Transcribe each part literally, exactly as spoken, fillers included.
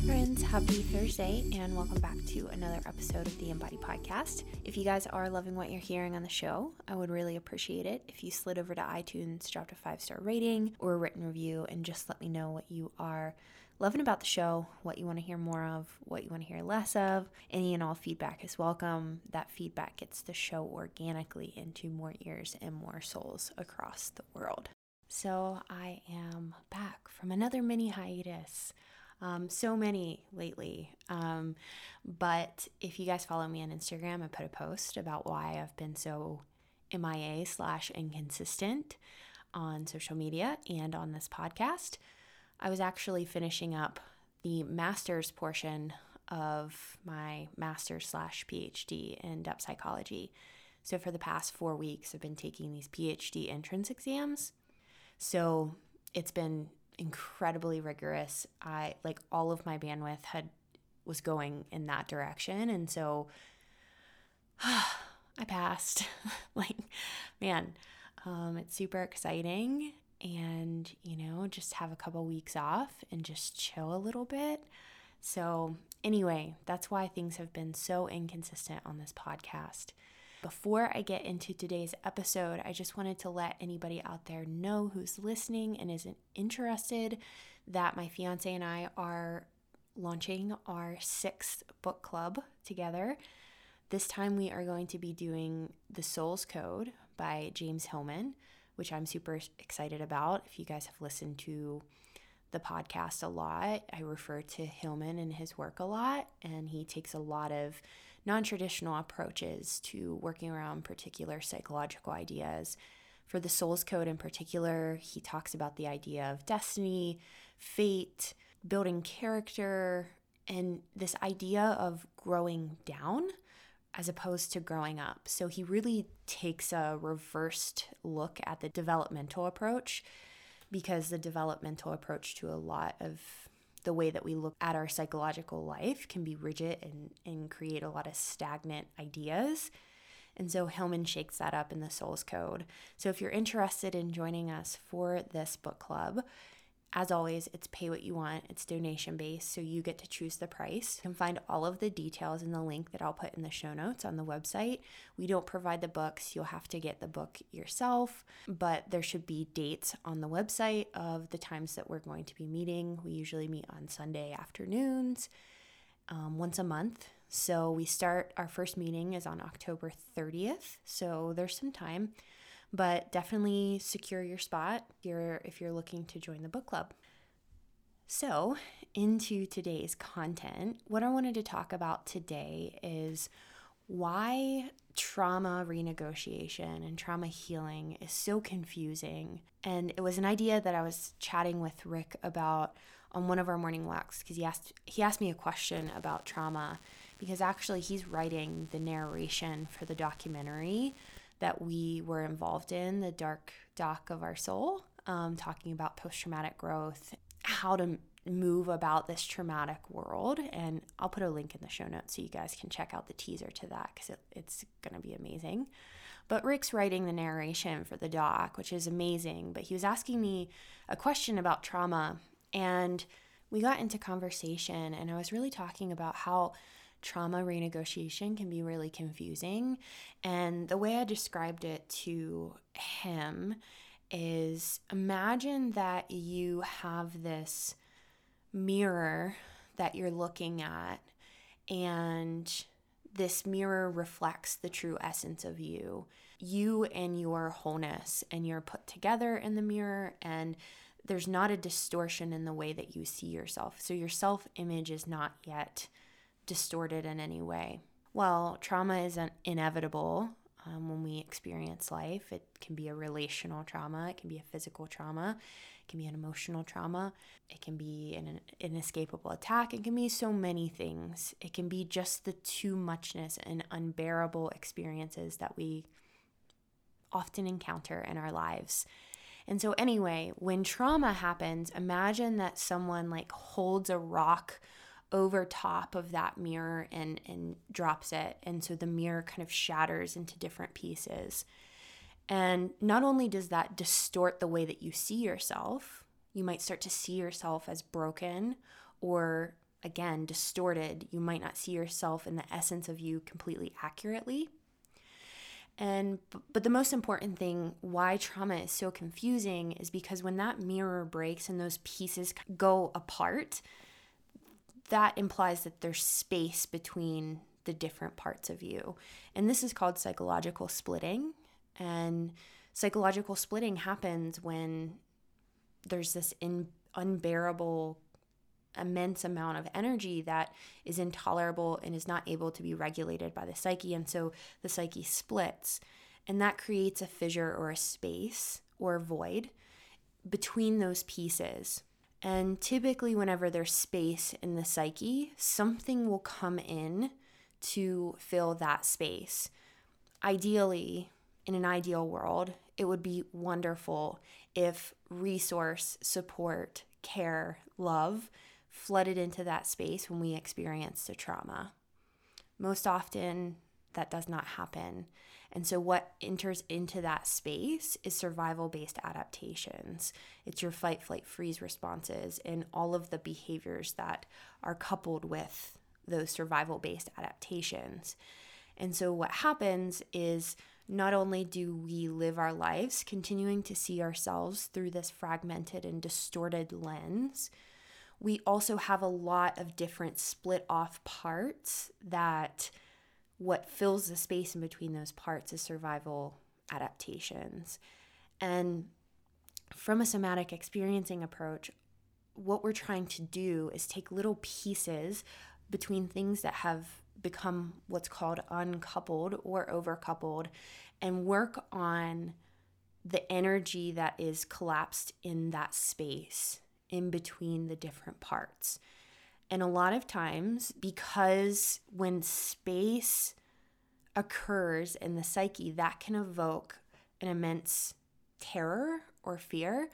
friends, happy Thursday and welcome back to another episode of the Embodied Podcast. If you guys are loving what you're hearing on the show, I would really appreciate it if you slid over to iTunes, dropped a five-star rating or a written review, and just let me know what you are loving about the show, what you want to hear more of, what you want to hear less of. Any and all feedback is welcome. That feedback gets the show organically into more ears and more souls across the world. So I am back from another mini hiatus. Um, so many lately. Um, but if you guys follow me on Instagram, I put a post about why I've been so M I A slash inconsistent on social media and on this podcast. I was actually finishing up the master's portion of my master's slash PhD in depth psychology. So for the past four weeks, I've been taking these PhD entrance exams. So it's been incredibly rigorous. I like all of my bandwidth had was going in that direction. And so I passed. Like, man, um, it's super exciting. And, you know, just have a couple weeks off and just chill a little bit. So anyway, that's why things have been so inconsistent on this podcast. Before I get into today's episode, I just wanted to let anybody out there know who's listening and isn't interested that my fiance and I are launching our sixth book club together. This time we are going to be doing The Soul's Code by James Hillman, which I'm super excited about. If you guys have listened to the podcast a lot, I refer to Hillman and his work a lot, and he takes a lot of non-traditional approaches to working around particular psychological ideas. For The Soul's Code in particular, he talks about the idea of destiny, fate, building character, and this idea of growing down as opposed to growing up. So he really takes a reversed look at the developmental approach, because the developmental approach to a lot of the way that we look at our psychological life can be rigid and, and create a lot of stagnant ideas. And so Hillman shakes that up in The Soul's Code. So if you're interested in joining us for this book club, as always, it's pay what you want. It's donation-based, so you get to choose the price. You can find all of the details in the link that I'll put in the show notes on the website. We don't provide the books. You'll have to get the book yourself, but there should be dates on the website of the times that we're going to be meeting. We usually meet on Sunday afternoons, um, once a month. So we start, our first meeting is on October thirtieth, so there's some time. But definitely secure your spot if you're, if you're looking to join the book club. So into today's content, what I wanted to talk about today is why trauma renegotiation and trauma healing is so confusing. And it was an idea that I was chatting with Rick about on one of our morning walks, because he asked, he asked me a question about trauma, because actually he's writing the narration for the documentary that we were involved in, The Dark Doc of Our Soul, um, talking about post-traumatic growth, how to move about this traumatic world. And I'll put a link in the show notes so you guys can check out the teaser to that, because it, it's going to be amazing. But Rick's writing the narration for the doc, which is amazing. But he was asking me a question about trauma, and we got into conversation, and I was really talking about how trauma renegotiation can be really confusing. And the way I described it to him is, imagine that you have this mirror that you're looking at, and this mirror reflects the true essence of you, you and your wholeness, and you're put together in the mirror, and there's not a distortion in the way that you see yourself. So your self-image is not yet distorted in any way. Well, trauma is inevitable. um, when we experience life. It can be a relational trauma. It can be a physical trauma. It can be an emotional trauma. It can be an inescapable attack. It can be so many things. It can be just the too muchness and unbearable experiences that we often encounter in our lives. And so anyway, when trauma happens, imagine that someone like holds a rock over top of that mirror and, and drops it. And so the mirror kind of shatters into different pieces. And not only does that distort the way that you see yourself, you might start to see yourself as broken or, again, distorted. You might not see yourself in the essence of you completely accurately. And but the most important thing why trauma is so confusing is because when that mirror breaks and those pieces go apart, that implies that there's space between the different parts of you. And this is called psychological splitting. And psychological splitting happens when there's this in, unbearable, immense amount of energy that is intolerable and is not able to be regulated by the psyche. And so the psyche splits, and that creates a fissure or a space or a void between those pieces. And typically whenever there's space in the psyche, something will come in to fill that space. Ideally, in an ideal world, it would be wonderful if resource, support, care, love flooded into that space when we experience the trauma. Most often, that does not happen. And so what enters into that space is survival-based adaptations. It's your fight, flight, freeze responses and all of the behaviors that are coupled with those survival-based adaptations. And so what happens is not only do we live our lives continuing to see ourselves through this fragmented and distorted lens, we also have a lot of different split off parts that what fills the space in between those parts is survival adaptations. And from a somatic experiencing approach, what we're trying to do is take little pieces between things that have become what's called uncoupled or overcoupled and work on the energy that is collapsed in that space in between the different parts. And a lot of times, because when space occurs in the psyche, that can evoke an immense terror or fear.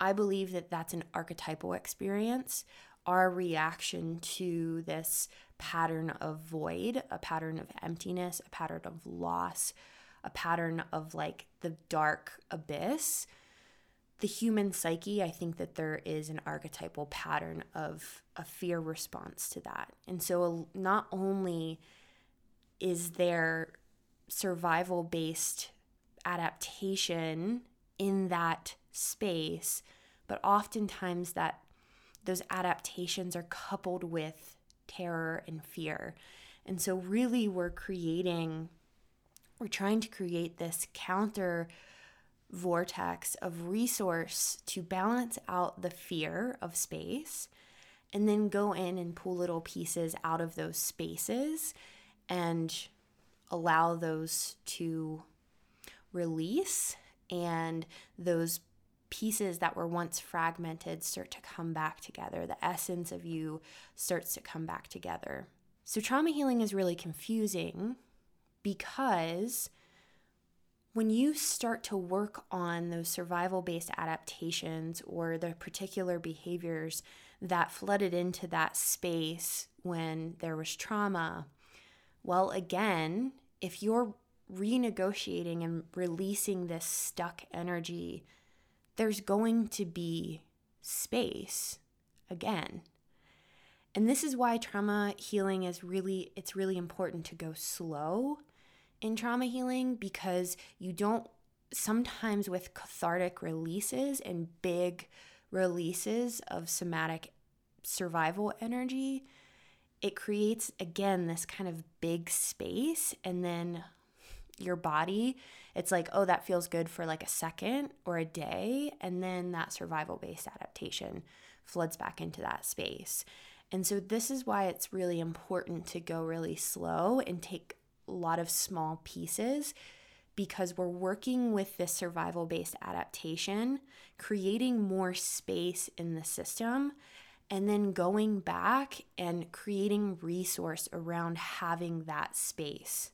I believe that that's an archetypal experience, our reaction to this pattern of void, a pattern of emptiness, a pattern of loss, a pattern of like the dark abyss. The human psyche, I think that there is an archetypal pattern of a fear response to that. And so not only is there survival-based adaptation in that space, but oftentimes that those adaptations are coupled with terror and fear. And so really we're creating, we're trying to create this counter vortex of resource to balance out the fear of space and then go in and pull little pieces out of those spaces and allow those to release, and those pieces that were once fragmented start to come back together. The essence of you starts to come back together. So trauma healing is really confusing because when you start to work on those survival-based adaptations or the particular behaviors that flooded into that space when there was trauma, well, again, if you're renegotiating and releasing this stuck energy, there's going to be space again. And this is why trauma healing is really, it's really important to go slow in trauma healing, because you don't, sometimes with cathartic releases and big releases of somatic survival energy, it creates, again, this kind of big space, and then your body, it's like, oh, that feels good for like a second or a day, and then that survival-based adaptation floods back into that space. And so this is why it's really important to go really slow and take a lot of small pieces because we're working with this survival-based adaptation, creating more space in the system, and then going back and creating resource around having that space.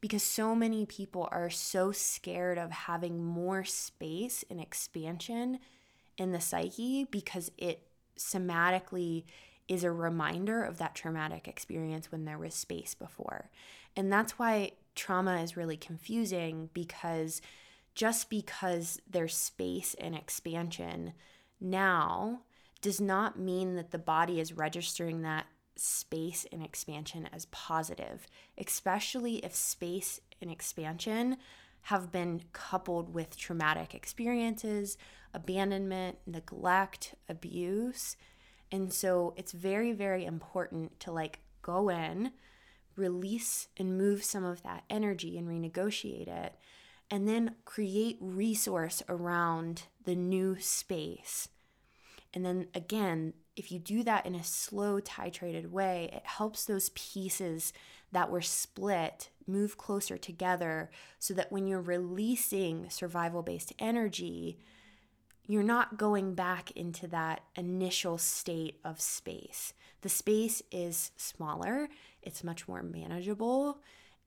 Because so many people are so scared of having more space and expansion in the psyche because it somatically is a reminder of that traumatic experience when there was space before. And that's why trauma is really confusing, because just because there's space and expansion now does not mean that the body is registering that space and expansion as positive, especially if space and expansion have been coupled with traumatic experiences, abandonment, neglect, abuse. And so it's very, very important to like go in, release and move some of that energy and renegotiate it, and then create resource around the new space. And then again, if you do that in a slow, titrated way, it helps those pieces that were split move closer together so that when you're releasing survival-based energy, you're not going back into that initial state of space. The space is smaller, it's much more manageable,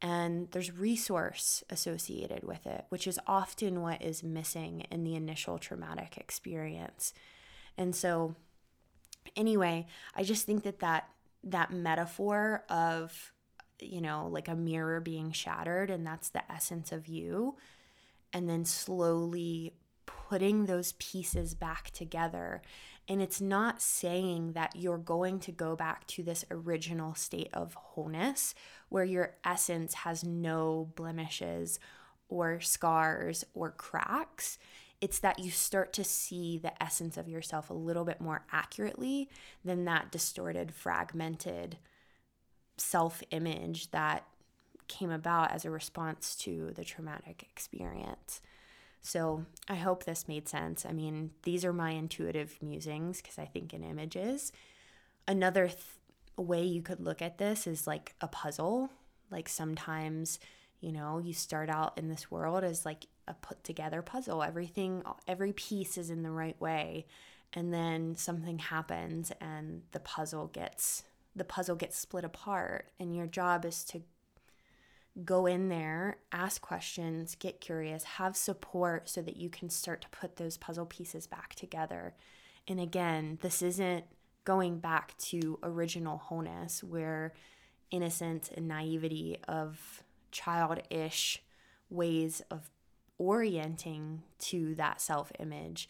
and there's resource associated with it, which is often what is missing in the initial traumatic experience. And so anyway, I just think that that, that metaphor of, you know, like a mirror being shattered, and that's the essence of you, and then slowly putting those pieces back together. And it's not saying that you're going to go back to this original state of wholeness where your essence has no blemishes or scars or cracks. It's that you start to see the essence of yourself a little bit more accurately than that distorted, fragmented self-image that came about as a response to the traumatic experience. So I hope this made sense. I mean, these are my intuitive musings because I think in images. Another th- way you could look at this is like a puzzle. Like sometimes, you know, you start out in this world as like a put together puzzle. Everything, every piece is in the right way. And then something happens and the puzzle gets, the puzzle gets split apart. And your job is to go in there, ask questions, get curious, have support so that you can start to put those puzzle pieces back together. And again, this isn't going back to original wholeness where innocence and naivety of childish ways of orienting to that self-image.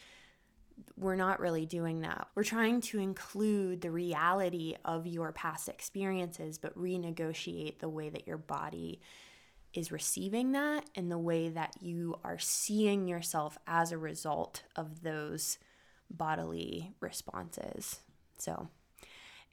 We're not really doing that. We're trying to include the reality of your past experiences, but renegotiate the way that your body is receiving that and the way that you are seeing yourself as a result of those bodily responses. So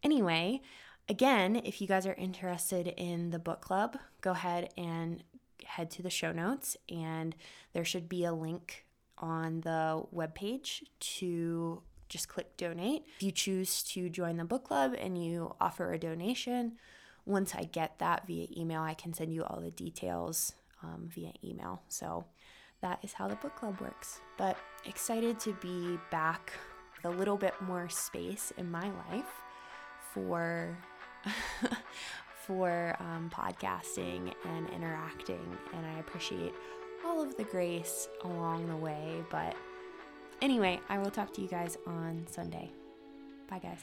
anyway, again, if you guys are interested in the book club, go ahead and head to the show notes, and there should be a link on the webpage to just click donate. If you choose to join the book club and you offer a donation, once I get that via email, I can send you all the details um, via email. So that is how the book club works. But excited to be back with a little bit more space in my life for for um, podcasting and interacting, and I appreciate all of the grace along the way. But anyway, I will talk to you guys on Sunday. Bye, guys.